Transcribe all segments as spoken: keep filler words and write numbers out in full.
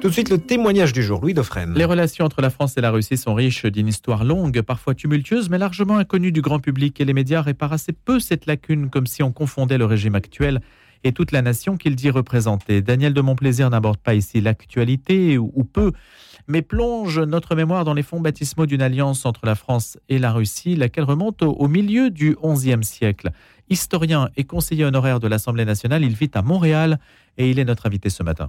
Tout de suite, le témoignage du jour, Louis Dauphren. Les relations entre la France et la Russie sont riches d'une histoire longue, parfois tumultueuse, mais largement inconnue du grand public, et les médias réparent assez peu cette lacune, comme si on confondait le régime actuel et toute la nation qu'il dit représenter. Daniel de Montplaisir n'aborde pas ici l'actualité, ou, ou peu, mais plonge notre mémoire dans les fonds baptismaux d'une alliance entre la France et la Russie, laquelle remonte au, au milieu du onzième siècle. Historien et conseiller honoraire de l'Assemblée nationale, il vit à Montréal et il est notre invité ce matin.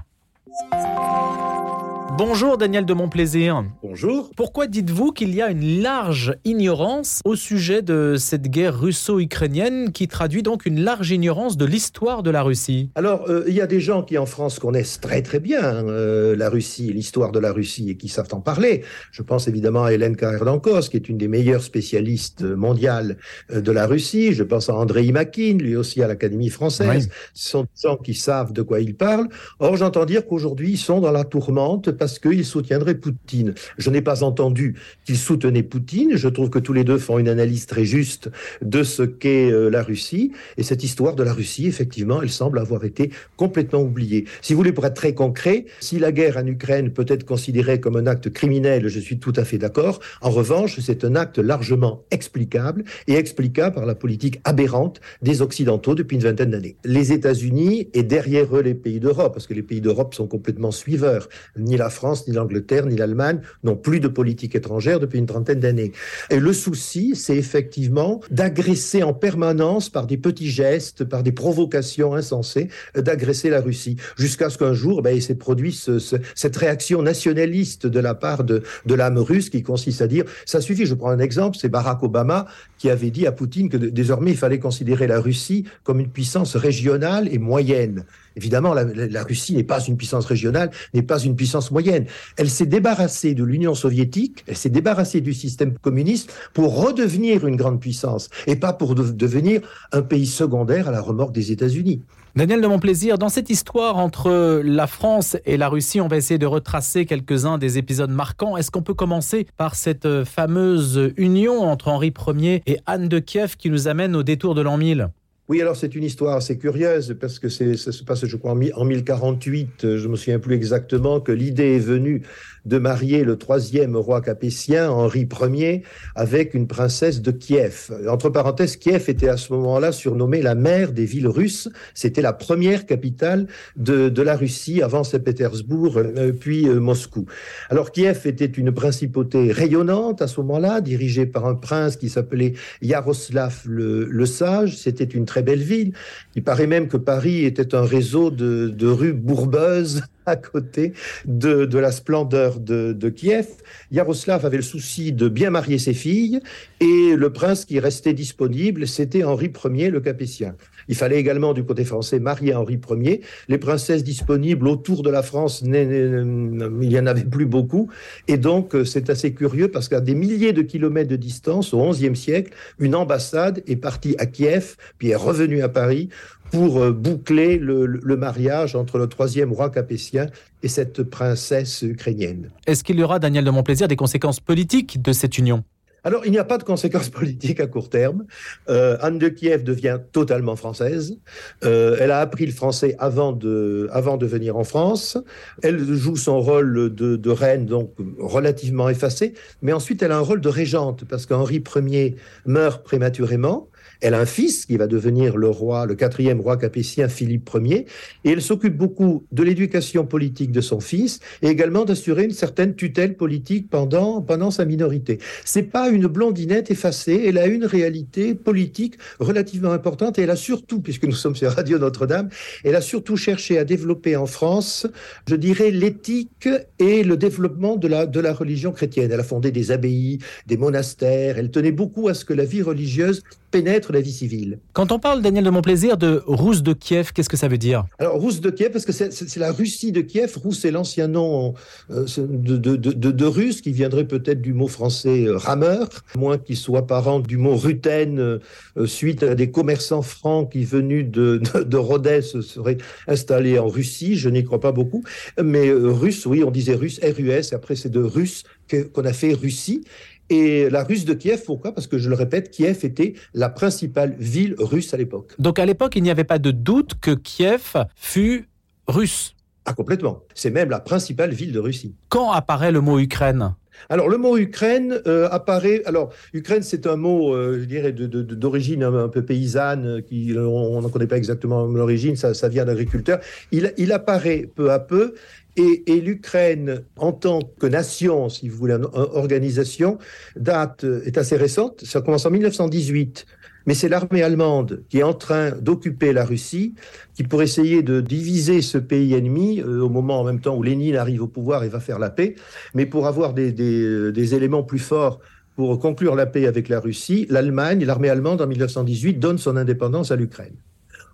Bonjour Daniel de Montplaisir. Bonjour. Pourquoi dites-vous qu'il y a une large ignorance au sujet de cette guerre russo-ukrainienne qui traduit donc une large ignorance de l'histoire de la Russie ? Alors, euh, il y a des gens qui en France connaissent très très bien euh, la Russie, l'histoire de la Russie et qui savent en parler. Je pense évidemment à Hélène Carrère d'Encausse, qui est une des meilleures spécialistes mondiales euh, de la Russie. Je pense à Andreï Makine, lui aussi à l'Académie française. Oui. Ce sont des gens qui savent de quoi ils parlent. Or, j'entends dire qu'aujourd'hui, ils sont dans la tourmente parce qu'il soutiendrait Poutine. Je n'ai pas entendu qu'il soutenait Poutine. Je trouve que tous les deux font une analyse très juste de ce qu'est euh, la Russie. Et cette histoire de la Russie, effectivement, elle semble avoir été complètement oubliée. Si vous voulez, pour être très concret, si la guerre en Ukraine peut être considérée comme un acte criminel, je suis tout à fait d'accord. En revanche, c'est un acte largement explicable et explicable par la politique aberrante des Occidentaux depuis une vingtaine d'années. Les États-Unis et derrière eux les pays d'Europe, parce que les pays d'Europe sont complètement suiveurs. Ni la France, ni l'Angleterre, ni l'Allemagne n'ont plus de politique étrangère depuis une trentaine d'années. Et le souci, c'est effectivement d'agresser en permanence par des petits gestes, par des provocations insensées, d'agresser la Russie. Jusqu'à ce qu'un jour, ben, il s'est produit ce, ce, cette réaction nationaliste de la part de, de l'âme russe qui consiste à dire, ça suffit, je prends un exemple, c'est Barack Obama qui avait dit à Poutine que désormais il fallait considérer la Russie comme une puissance régionale et moyenne. Évidemment, la, la Russie n'est pas une puissance régionale, n'est pas une puissance moyenne. Elle s'est débarrassée de l'Union soviétique, elle s'est débarrassée du système communiste pour redevenir une grande puissance et pas pour de, devenir un pays secondaire à la remorque des États-Unis. Daniel de Montplaisir, dans cette histoire entre la France et la Russie, on va essayer de retracer quelques-uns des épisodes marquants. Est-ce qu'on peut commencer par cette fameuse union entre Henri Premier et Anne de Kiev qui nous amène au détour de l'an mille ? Oui, alors c'est une histoire assez curieuse parce que c'est, ça se passe, je crois, en mille quarante-huit, je me souviens plus exactement, que l'idée est venue de marier le troisième roi capétien, Henri Premier, avec une princesse de Kiev. Entre parenthèses, Kiev était à ce moment-là surnommée la mère des villes russes. C'était la première capitale de, de la Russie avant Saint-Pétersbourg, puis Moscou. Alors Kiev était une principauté rayonnante à ce moment-là, dirigée par un prince qui s'appelait Yaroslav le, le Sage. C'était une très belle ville. Il paraît même que Paris était un réseau de, de rues bourbeuses à côté de, de la splendeur de, de Kiev. Yaroslav avait le souci de bien marier ses filles et le prince qui restait disponible, c'était Henri Premier, le Capétien. Il fallait également, du côté français, marier Henri Premier. Les princesses disponibles autour de la France, il n'y en avait plus beaucoup. Et donc, c'est assez curieux parce qu'à des milliers de kilomètres de distance, au onzième siècle, une ambassade est partie à Kiev, puis est revenue à Paris pour boucler le, le mariage entre le troisième roi capétien et cette princesse ukrainienne. Est-ce qu'il y aura, Daniel de Montplaisir, des conséquences politiques de cette union ? Alors, il n'y a pas de conséquences politiques à court terme. Euh, Anne de Kiev devient totalement française. Euh, elle a appris le français avant de, avant de venir en France. Elle joue son rôle de, de reine, donc relativement effacé. Mais ensuite, elle a un rôle de régente, parce qu'Henri Premier meurt prématurément. Elle a un fils qui va devenir le roi, le quatrième roi capétien, Philippe Premier, et elle s'occupe beaucoup de l'éducation politique de son fils et également d'assurer une certaine tutelle politique pendant, pendant sa minorité. C'est pas une blondinette effacée, elle a une réalité politique relativement importante et elle a surtout, puisque nous sommes sur Radio Notre-Dame, elle a surtout cherché à développer en France, je dirais, l'éthique et le développement de la, de la religion chrétienne. Elle a fondé des abbayes, des monastères, elle tenait beaucoup à ce que la vie religieuse pénètre la vie civile. Quand on parle, Daniel de Montplaisir, de Rousse de Kiev, qu'est-ce que ça veut dire ? Alors, Rousse de Kiev, parce que c'est, c'est, c'est la Russie de Kiev. Rousse est l'ancien nom euh, de, de, de, de russe, qui viendrait peut-être du mot français euh, rameur, moins qu'il soit parent du mot ruten, euh, suite à des commerçants francs qui, venus de, de, de Rhodes, se seraient installés en Russie. Je n'y crois pas beaucoup. Mais euh, russe, oui, on disait russe, R U S, et après c'est de russe que, qu'on a fait Russie. Et la Russe de Kiev, pourquoi ? Parce que, je le répète, Kiev était la principale ville russe à l'époque. Donc à l'époque, il n'y avait pas de doute que Kiev fût russe. Ah, complètement. C'est même la principale ville de Russie. Quand apparaît le mot « Ukraine » ? Alors, le mot « Ukraine euh, » apparaît... Alors, « Ukraine », c'est un mot, euh, je dirais, de, de, de, d'origine un, un peu paysanne, qui, on n'en connaît pas exactement l'origine, ça, ça vient d'agriculteurs. Il, il apparaît peu à peu, et, et l'Ukraine, en tant que nation, si vous voulez, une organisation, date, est assez récente, ça commence en dix-neuf cent dix-huit. Mais c'est l'armée allemande qui est en train d'occuper la Russie, qui pour essayer de diviser ce pays ennemi, euh, au moment en même temps où Lénine arrive au pouvoir et va faire la paix, mais pour avoir des, des, des éléments plus forts pour conclure la paix avec la Russie, l'Allemagne, l'armée allemande en dix-neuf cent dix-huit donne son indépendance à l'Ukraine.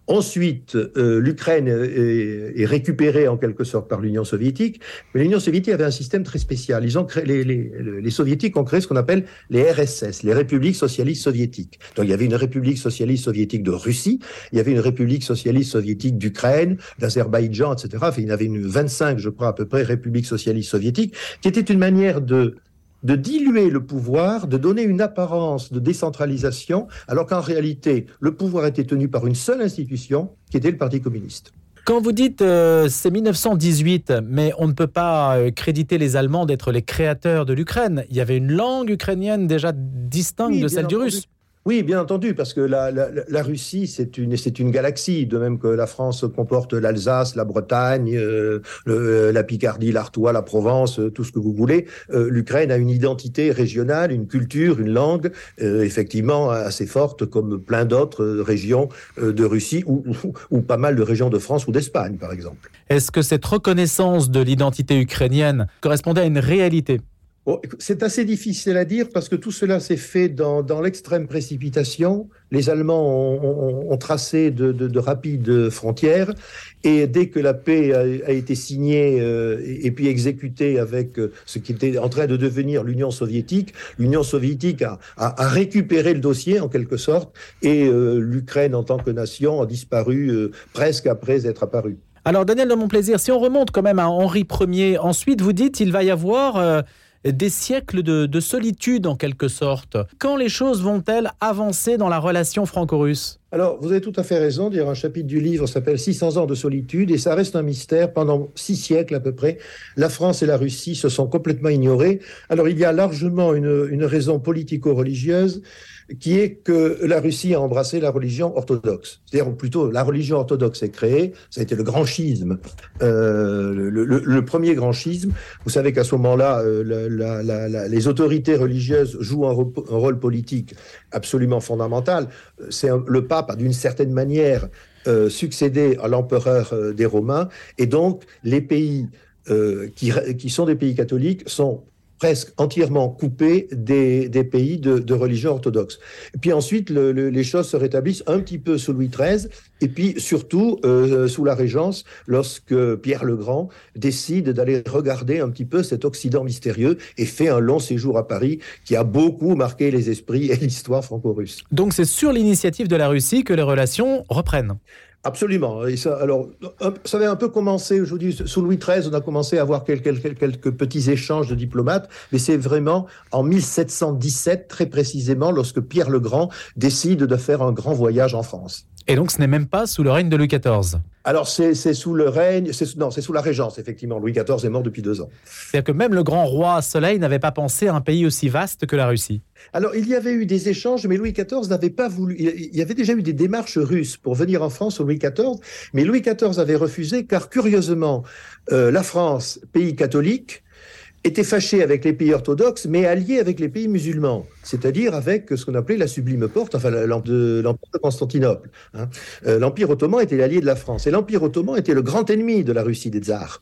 Ensuite, euh, l'Ukraine est, est récupérée en quelque sorte par l'Union soviétique, mais l'Union soviétique avait un système très spécial. Ils ont créé, les, les, les soviétiques ont créé ce qu'on appelle les R S S, les républiques socialistes soviétiques. Donc il y avait une république socialiste soviétique de Russie, il y avait une république socialiste soviétique d'Ukraine, d'Azerbaïdjan, et cetera. Enfin, il y en avait une vingt-cinq, je crois, à peu près, républiques socialistes soviétiques, qui était une manière de... de diluer le pouvoir, de donner une apparence de décentralisation, alors qu'en réalité, le pouvoir était tenu par une seule institution, qui était le Parti communiste. Quand vous dites euh, c'est dix-neuf cent dix-huit, mais on ne peut pas euh, créditer les Allemands d'être les créateurs de l'Ukraine. Il y avait une langue ukrainienne déjà distincte oui, de celle entendu. du russe. Oui, bien entendu, parce que la, la, la Russie, c'est une, c'est une galaxie, de même que la France comporte l'Alsace, la Bretagne, euh, le, la Picardie, l'Artois, la Provence, euh, tout ce que vous voulez. Euh, L'Ukraine a une identité régionale, une culture, une langue, euh, effectivement assez forte, comme plein d'autres euh, régions euh, de Russie ou, ou, ou pas mal de régions de France ou d'Espagne, par exemple. Est-ce que cette reconnaissance de l'identité ukrainienne correspondait à une réalité ? Bon, c'est assez difficile à dire parce que tout cela s'est fait dans, dans l'extrême précipitation. Les Allemands ont, ont, ont tracé de, de, de rapides frontières et dès que la paix a, a été signée euh, et, et puis exécutée avec ce qui était en train de devenir l'Union soviétique, l'Union soviétique a, a, a récupéré le dossier en quelque sorte et euh, l'Ukraine en tant que nation a disparu euh, presque après être apparue. Alors Daniel de Montplaisir, si on remonte quand même à Henri Ier, ensuite vous dites il va y avoir... Euh... des siècles de, de solitude en quelque sorte. Quand les choses vont-elles avancer dans la relation franco-russe ? Alors, vous avez tout à fait raison. D'ailleurs, un chapitre du livre s'appelle « six cents ans de solitude » et ça reste un mystère. Pendant six siècles à peu près, la France et la Russie se sont complètement ignorées. Alors, il y a largement une, une raison politico-religieuse qui est que la Russie a embrassé la religion orthodoxe. C'est-à-dire, plutôt, la religion orthodoxe est créée, ça a été le grand schisme, euh, le, le, le premier grand schisme. Vous savez qu'à ce moment-là, euh, la, la, la, les autorités religieuses jouent un, rep- un rôle politique absolument fondamental. C'est un, le pape, d'une certaine manière, euh, succédé à l'empereur euh, des Romains, et donc les pays euh, qui, qui sont des pays catholiques sont... presque entièrement coupé des, des pays de, de religion orthodoxe. Et puis ensuite, le, le, les choses se rétablissent un petit peu sous Louis treize, et puis surtout euh, sous la Régence, lorsque Pierre le Grand décide d'aller regarder un petit peu cet Occident mystérieux et fait un long séjour à Paris qui a beaucoup marqué les esprits et l'histoire franco-russe. Donc c'est sur l'initiative de la Russie que les relations reprennent ? Absolument. Et ça, alors, ça avait un peu commencé, je vous dis, sous Louis treize, on a commencé à avoir quelques, quelques, quelques petits échanges de diplomates, mais c'est vraiment en dix-sept cent dix-sept, très précisément, lorsque Pierre le Grand décide de faire un grand voyage en France. Et donc, ce n'est même pas sous le règne de Louis quatorze. Alors, c'est, c'est sous le règne... C'est, non, c'est sous la Régence, effectivement. Louis quatorze est mort depuis deux ans. C'est-à-dire que même le grand roi Soleil n'avait pas pensé à un pays aussi vaste que la Russie. Alors, il y avait eu des échanges, mais Louis quatorze n'avait pas voulu... Il y avait déjà eu des démarches russes pour venir en France au Louis quatorze, mais Louis quatorze avait refusé, car curieusement, euh, la France, pays catholique, était fâché avec les pays orthodoxes, mais allié avec les pays musulmans, c'est-à-dire avec ce qu'on appelait la Sublime Porte, enfin l'Empire de Constantinople. Hein. L'Empire ottoman était l'allié de la France, et l'Empire ottoman était le grand ennemi de la Russie des tsars.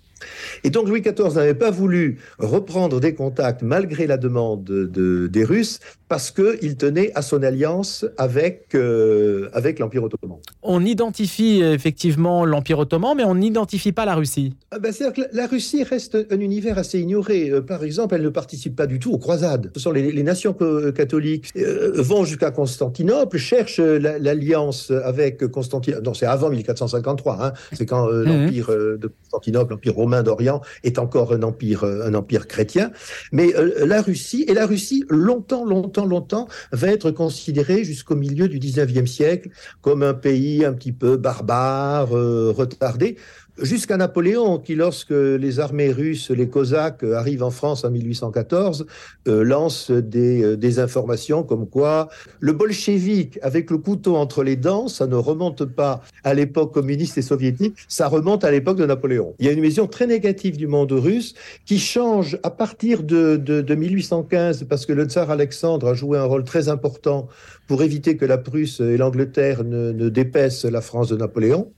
Et donc Louis quatorze n'avait pas voulu reprendre des contacts malgré la demande de, de, des Russes, parce qu'il tenait à son alliance avec, euh, avec l'Empire ottoman. On identifie effectivement l'Empire ottoman, mais on n'identifie pas la Russie. Ah ben, c'est-à-dire que la Russie reste un univers assez ignoré. Par exemple, elle ne participe pas du tout aux croisades. Ce sont les, les nations catholiques euh, vont jusqu'à Constantinople, cherchent la, l'alliance avec Constantinople. Non, c'est avant mille quatre cent cinquante-trois. Hein. C'est quand euh, l'empire euh, de Constantinople, l'empire romain d'Orient, est encore un empire, euh, un empire chrétien. Mais euh, la Russie et la Russie longtemps, longtemps, longtemps va être considérée jusqu'au milieu du dix-neuvième siècle comme un pays un petit peu barbare, euh, retardé. jusqu'à Napoléon, qui, lorsque les armées russes, les Cosaques, arrivent en France en mille huit cent quatorze, euh, lance des, des informations comme quoi le bolchevique, avec le couteau entre les dents, ça ne remonte pas à l'époque communiste et soviétique, ça remonte à l'époque de Napoléon. Il y a une vision très négative du monde russe qui change à partir de, de, de mille huit cent quinze, parce que le tsar Alexandre a joué un rôle très important pour éviter que la Prusse et l'Angleterre ne, ne dépaissent la France de Napoléon.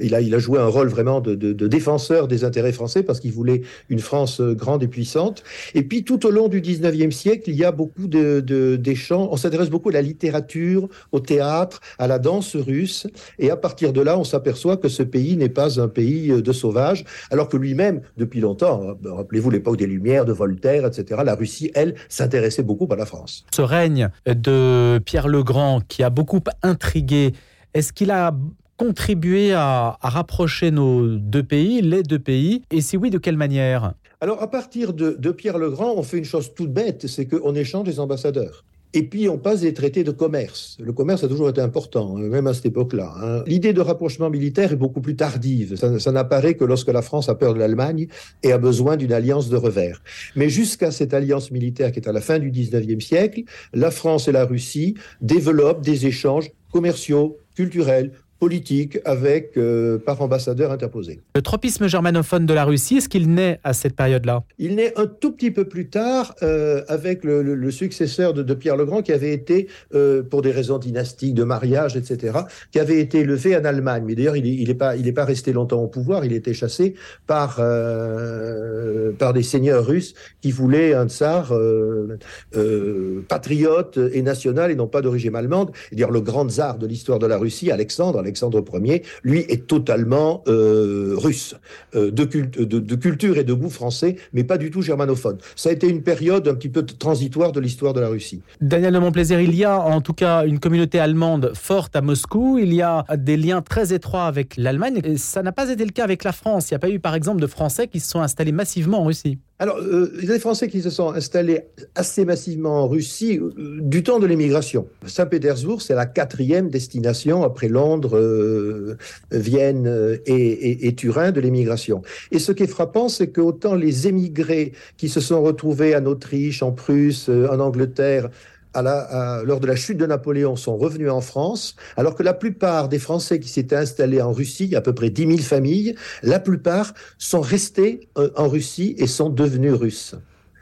Il a, il a joué un rôle vraiment de, de, de défenseur des intérêts français, parce qu'il voulait une France grande et puissante. Et puis, tout au long du dix-neuvième siècle, il y a beaucoup de, de, des chants. On s'intéresse beaucoup à la littérature, au théâtre, à la danse russe. Et à partir de là, on s'aperçoit que ce pays n'est pas un pays de sauvages, alors que lui-même, depuis longtemps, rappelez-vous l'époque des Lumières, de Voltaire, et cetera, la Russie, elle, s'intéressait beaucoup à la France. Ce règne de Pierre le Grand, qui a beaucoup intrigué, est-ce qu'il a contribué à, à rapprocher nos deux pays, les deux pays, et si oui, de quelle manière ? Alors, à partir de, de Pierre le Grand, on fait une chose toute bête, c'est qu'on échange des ambassadeurs. Et puis, on passe des traités de commerce. Le commerce a toujours été important, même à cette époque-là, hein. L'idée de rapprochement militaire est beaucoup plus tardive. Ça, ça n'apparaît que lorsque la France a peur de l'Allemagne et a besoin d'une alliance de revers. Mais jusqu'à cette alliance militaire qui est à la fin du dix-neuvième siècle, la France et la Russie développent des échanges commerciaux, culturels, politique, avec, euh, par ambassadeur interposé. Le tropisme germanophone de la Russie, est-ce qu'il naît à cette période-là ? Il naît un tout petit peu plus tard, euh, avec le, le, le successeur de, de Pierre le Grand, qui avait été, euh, pour des raisons dynastiques, de mariage, et cetera, qui avait été élevé en Allemagne. Mais d'ailleurs, il n'est il est pas, il est pas resté longtemps au pouvoir, il était chassé par, euh, par des seigneurs russes qui voulaient un tsar euh, euh, patriote et national, et non pas d'origine allemande. D'ailleurs, le grand tsar de l'histoire de la Russie, Alexandre, Alexandre Ier, lui est totalement euh, russe, euh, de, culte, de, de culture et de goût français, mais pas du tout germanophone. Ça a été une période un petit peu transitoire de l'histoire de la Russie. Daniel de Montplaisir, il y a en tout cas une communauté allemande forte à Moscou, il y a des liens très étroits avec l'Allemagne, et ça n'a pas été le cas avec la France. Il n'y a pas eu par exemple de Français qui se sont installés massivement en Russie. Alors, euh, les Français qui se sont installés assez massivement en Russie euh, du temps de l'émigration. Saint-Pétersbourg, c'est la quatrième destination après Londres, euh, Vienne et, et, et Turin de l'émigration. Et ce qui est frappant, c'est que autant les émigrés qui se sont retrouvés en Autriche, en Prusse, en Angleterre, À la, à, lors de la chute de Napoléon, sont revenus en France, alors que la plupart des Français qui s'étaient installés en Russie, à peu près dix mille familles, la plupart sont restés euh, en Russie et sont devenus russes.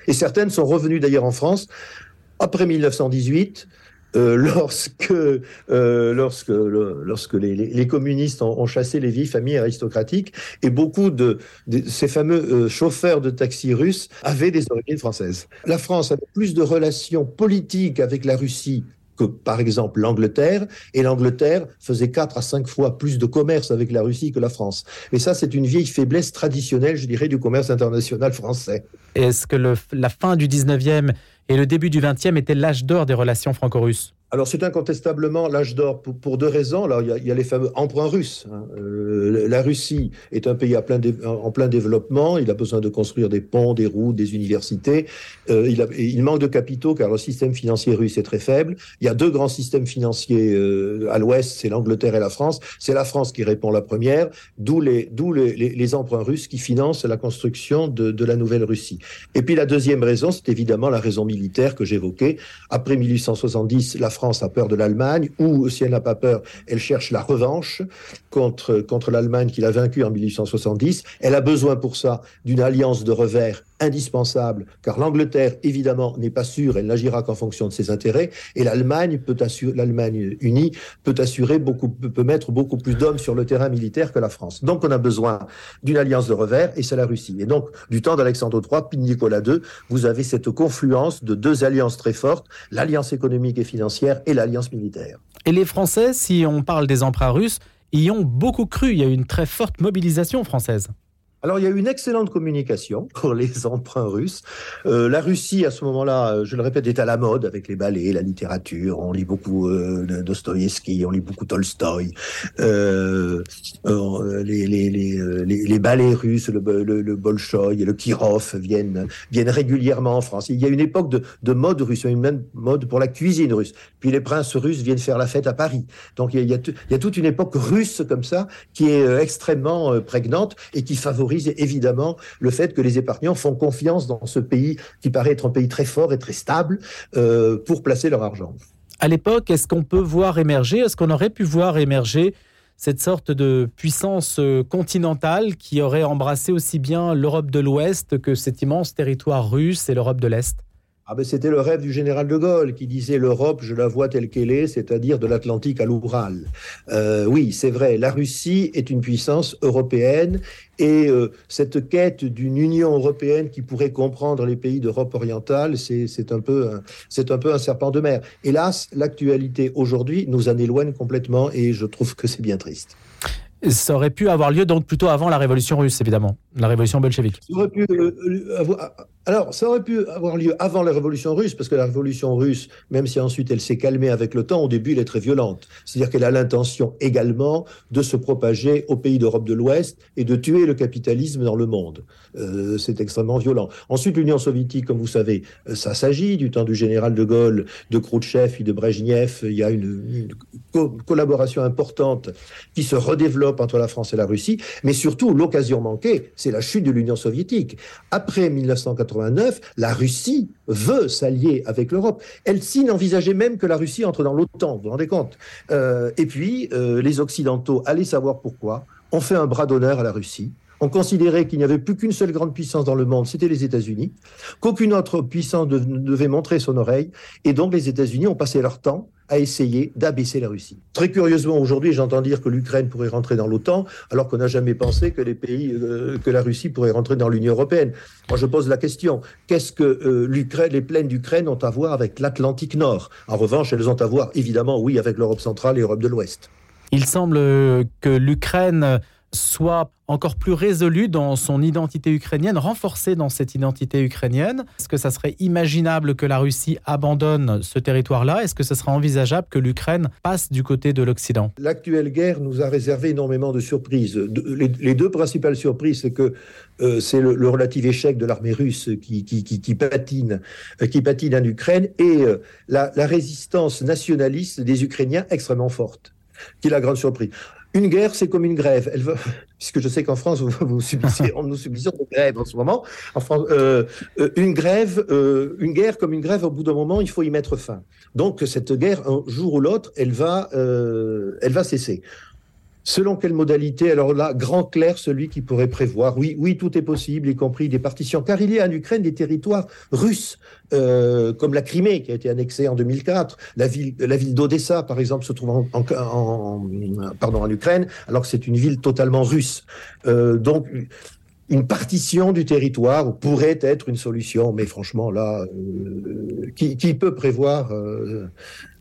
Et certaines sont revenues d'ailleurs en France après mille neuf cent dix-huit, Euh, lorsque euh, lorsque le, lorsque les, les, les communistes ont, ont chassé les vieilles familles aristocratiques, et beaucoup de, de ces fameux euh, chauffeurs de taxi russes avaient des origines françaises. La France avait plus de relations politiques avec la Russie que, par exemple, l'Angleterre, et l'Angleterre faisait quatre à cinq fois plus de commerce avec la Russie que la France. Et ça, c'est une vieille faiblesse traditionnelle, je dirais, du commerce international français. Est-ce que le, la fin du dix-neuvième et le début du vingtième était l'âge d'or des relations franco-russes ? Alors, c'est incontestablement l'âge d'or pour, pour deux raisons. Alors, il y a, il y a les fameux emprunts russes. Hein. Euh, la Russie est un pays à plein dé, en plein développement. Il a besoin de construire des ponts, des routes, des universités. Euh, il, a, il manque de capitaux car le système financier russe est très faible. Il y a deux grands systèmes financiers euh, à l'ouest, c'est l'Angleterre et la France. C'est la France qui répond la première, d'où les, d'où les, les, les emprunts russes qui financent la construction de, de la nouvelle Russie. Et puis, la deuxième raison, c'est évidemment la raison militaire que j'évoquais. Après mille huit cent soixante-dix, la France France a peur de l'Allemagne, ou si elle n'a pas peur, elle cherche la revanche contre, contre l'Allemagne qui l'a vaincue en mille huit cent soixante-dix. Elle a besoin pour ça d'une alliance de revers indispensable, car l'Angleterre, évidemment, n'est pas sûre, elle n'agira qu'en fonction de ses intérêts, et l'Allemagne peut assurer, l'Allemagne unie peut assurer beaucoup, peut mettre beaucoup plus d'hommes sur le terrain militaire que la France. Donc on a besoin d'une alliance de revers, et c'est la Russie. Et donc, du temps d'Alexandre trois, puis de Nicolas deux, vous avez cette confluence de deux alliances très fortes, l'alliance économique et financière et l'alliance militaire. Et les Français, si on parle des emprunts russes, y ont beaucoup cru. Il y a eu une très forte mobilisation française. Alors, il y a eu une excellente communication pour les emprunts russes. Euh, la Russie, à ce moment-là, je le répète, est à la mode avec les ballets, la littérature. On lit beaucoup euh, Dostoïevski, on lit beaucoup Tolstoï. Euh, euh, les, les, les, les, les ballets russes, le, le, le Bolchoï et le Kirov viennent, viennent régulièrement en France. Il y a une époque de, de mode russe, une même mode pour la cuisine russe. Puis les princes russes viennent faire la fête à Paris. Donc, il y a, il y a, t- il y a toute une époque russe comme ça qui est euh, extrêmement euh, prégnante et qui favorise évidemment le fait que les épargnants font confiance dans ce pays qui paraît être un pays très fort et très stable euh, pour placer leur argent. À l'époque, est-ce qu'on peut voir émerger, est-ce qu'on aurait pu voir émerger cette sorte de puissance continentale qui aurait embrassé aussi bien l'Europe de l'Ouest que cet immense territoire russe et l'Europe de l'Est ? Ah ben c'était le rêve du général de Gaulle qui disait « L'Europe, je la vois telle qu'elle est, c'est-à-dire de l'Atlantique à l'Oural euh, ». Oui, c'est vrai, la Russie est une puissance européenne et euh, cette quête d'une Union européenne qui pourrait comprendre les pays d'Europe orientale, c'est, c'est, un peu un, c'est un peu un serpent de mer. Hélas, l'actualité aujourd'hui nous en éloigne complètement et je trouve que c'est bien triste. Ça aurait pu avoir lieu donc plutôt avant la révolution russe, évidemment, la révolution bolchevique. Ça aurait pu, euh, avoir, alors, ça aurait pu avoir lieu avant la révolution russe, parce que la révolution russe, même si ensuite elle s'est calmée avec le temps, au début elle est très violente. C'est-à-dire qu'elle a l'intention également de se propager aux pays d'Europe de l'Ouest et de tuer le capitalisme dans le monde. Euh, c'est extrêmement violent. Ensuite, l'Union soviétique, comme vous savez, ça s'agit du temps du général de Gaulle, de Khrouchtchev et de Brejnev. Il y a une, une co- collaboration importante qui se redéveloppe entre la France et la Russie, mais surtout l'occasion manquée, c'est la chute de l'Union soviétique. Après dix-neuf cent quatre-vingt-neuf, la Russie veut s'allier avec l'Europe. Eltsine envisageait même que la Russie entre dans l'OTAN, vous vous rendez compte euh, Et puis, euh, les Occidentaux, allez savoir pourquoi, ont fait un bras d'honneur à la Russie. On considérait qu'il n'y avait plus qu'une seule grande puissance dans le monde, c'était les États-Unis, qu'aucune autre puissance ne devait montrer son oreille, et donc les États-Unis ont passé leur temps à essayer d'abaisser la Russie. Très curieusement, aujourd'hui, j'entends dire que l'Ukraine pourrait rentrer dans l'OTAN, alors qu'on n'a jamais pensé que les pays, euh, que la Russie pourrait rentrer dans l'Union européenne. Moi, je pose la question, qu'est-ce que euh, l'Ukraine, les plaines d'Ukraine ont à voir avec l'Atlantique Nord? En revanche, elles ont à voir, évidemment, oui, avec l'Europe centrale et l'Europe de l'Ouest. Il semble que l'Ukraine soit encore plus résolue dans son identité ukrainienne, renforcée dans cette identité ukrainienne. Est-ce que ça serait imaginable que la Russie abandonne ce territoire-là ? Est-ce que ce serait envisageable que l'Ukraine passe du côté de l'Occident ? L'actuelle guerre nous a réservé énormément de surprises. De, les, les deux principales surprises, c'est que euh, c'est le, le relatif échec de l'armée russe qui, qui, qui, qui, patine, euh, qui patine en Ukraine et euh, la, la résistance nationaliste des Ukrainiens extrêmement forte, qui est la grande surprise. Une guerre, c'est comme une grève. Elle va... Puisque je sais qu'en France, vous, vous subissez, on nous subissons des grèves en ce moment. En France, euh, une grève, euh, une guerre comme une grève, au bout d'un moment, il faut y mettre fin. Donc cette guerre, un jour ou l'autre, elle va, euh, elle va cesser. Selon quelle modalité ? Alors là, grand clair, celui qui pourrait prévoir. Oui, oui, tout est possible, y compris des partitions. Car il y a en Ukraine des territoires russes, euh, comme la Crimée, qui a été annexée en deux mille quatre. La ville, la ville d'Odessa, par exemple, se trouve en, en, en, pardon, en Ukraine, alors que c'est une ville totalement russe. Euh, donc, une partition du territoire pourrait être une solution. Mais franchement, là, euh, qui, qui peut prévoir euh,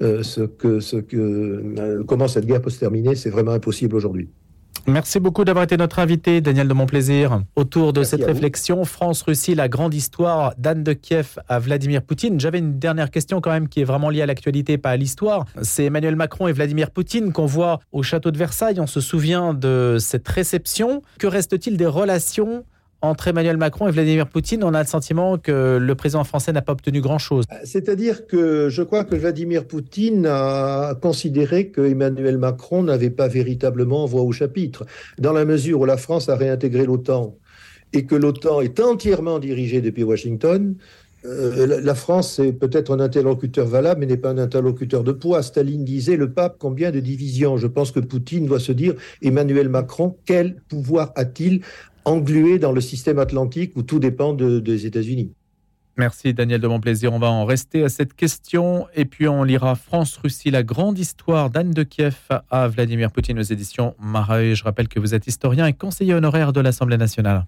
euh, ce que, ce que, euh, comment cette guerre peut se terminer ? C'est vraiment impossible aujourd'hui. Merci beaucoup d'avoir été notre invité, Daniel de Montplaisir. Autour de Merci cette réflexion, France-Russie, la grande histoire d'Anne de Kiev à Vladimir Poutine. J'avais une dernière question quand même qui est vraiment liée à l'actualité, pas à l'histoire. C'est Emmanuel Macron et Vladimir Poutine qu'on voit au château de Versailles. On se souvient de cette réception. Que reste-t-il des relations entre Emmanuel Macron et Vladimir Poutine? On a le sentiment que le président français n'a pas obtenu grand-chose. C'est-à-dire que je crois que Vladimir Poutine a considéré que Emmanuel Macron n'avait pas véritablement voix au chapitre, dans la mesure où la France a réintégré l'OTAN et que l'OTAN est entièrement dirigée depuis Washington. Euh, la France est peut-être un interlocuteur valable, mais n'est pas un interlocuteur de poids. Staline disait « Le pape, combien de divisions ?» Je pense que Poutine doit se dire « Emmanuel Macron, quel pouvoir a-t-il ?» englué dans le système atlantique où tout dépend de, des États-Unis. Merci Daniel de Montplaisir. On va en rester à cette question et puis on lira France-Russie, la grande histoire d'Anne de Kiev à Vladimir Poutine aux éditions Mareuil. Je rappelle que vous êtes historien et conseiller honoraire de l'Assemblée nationale.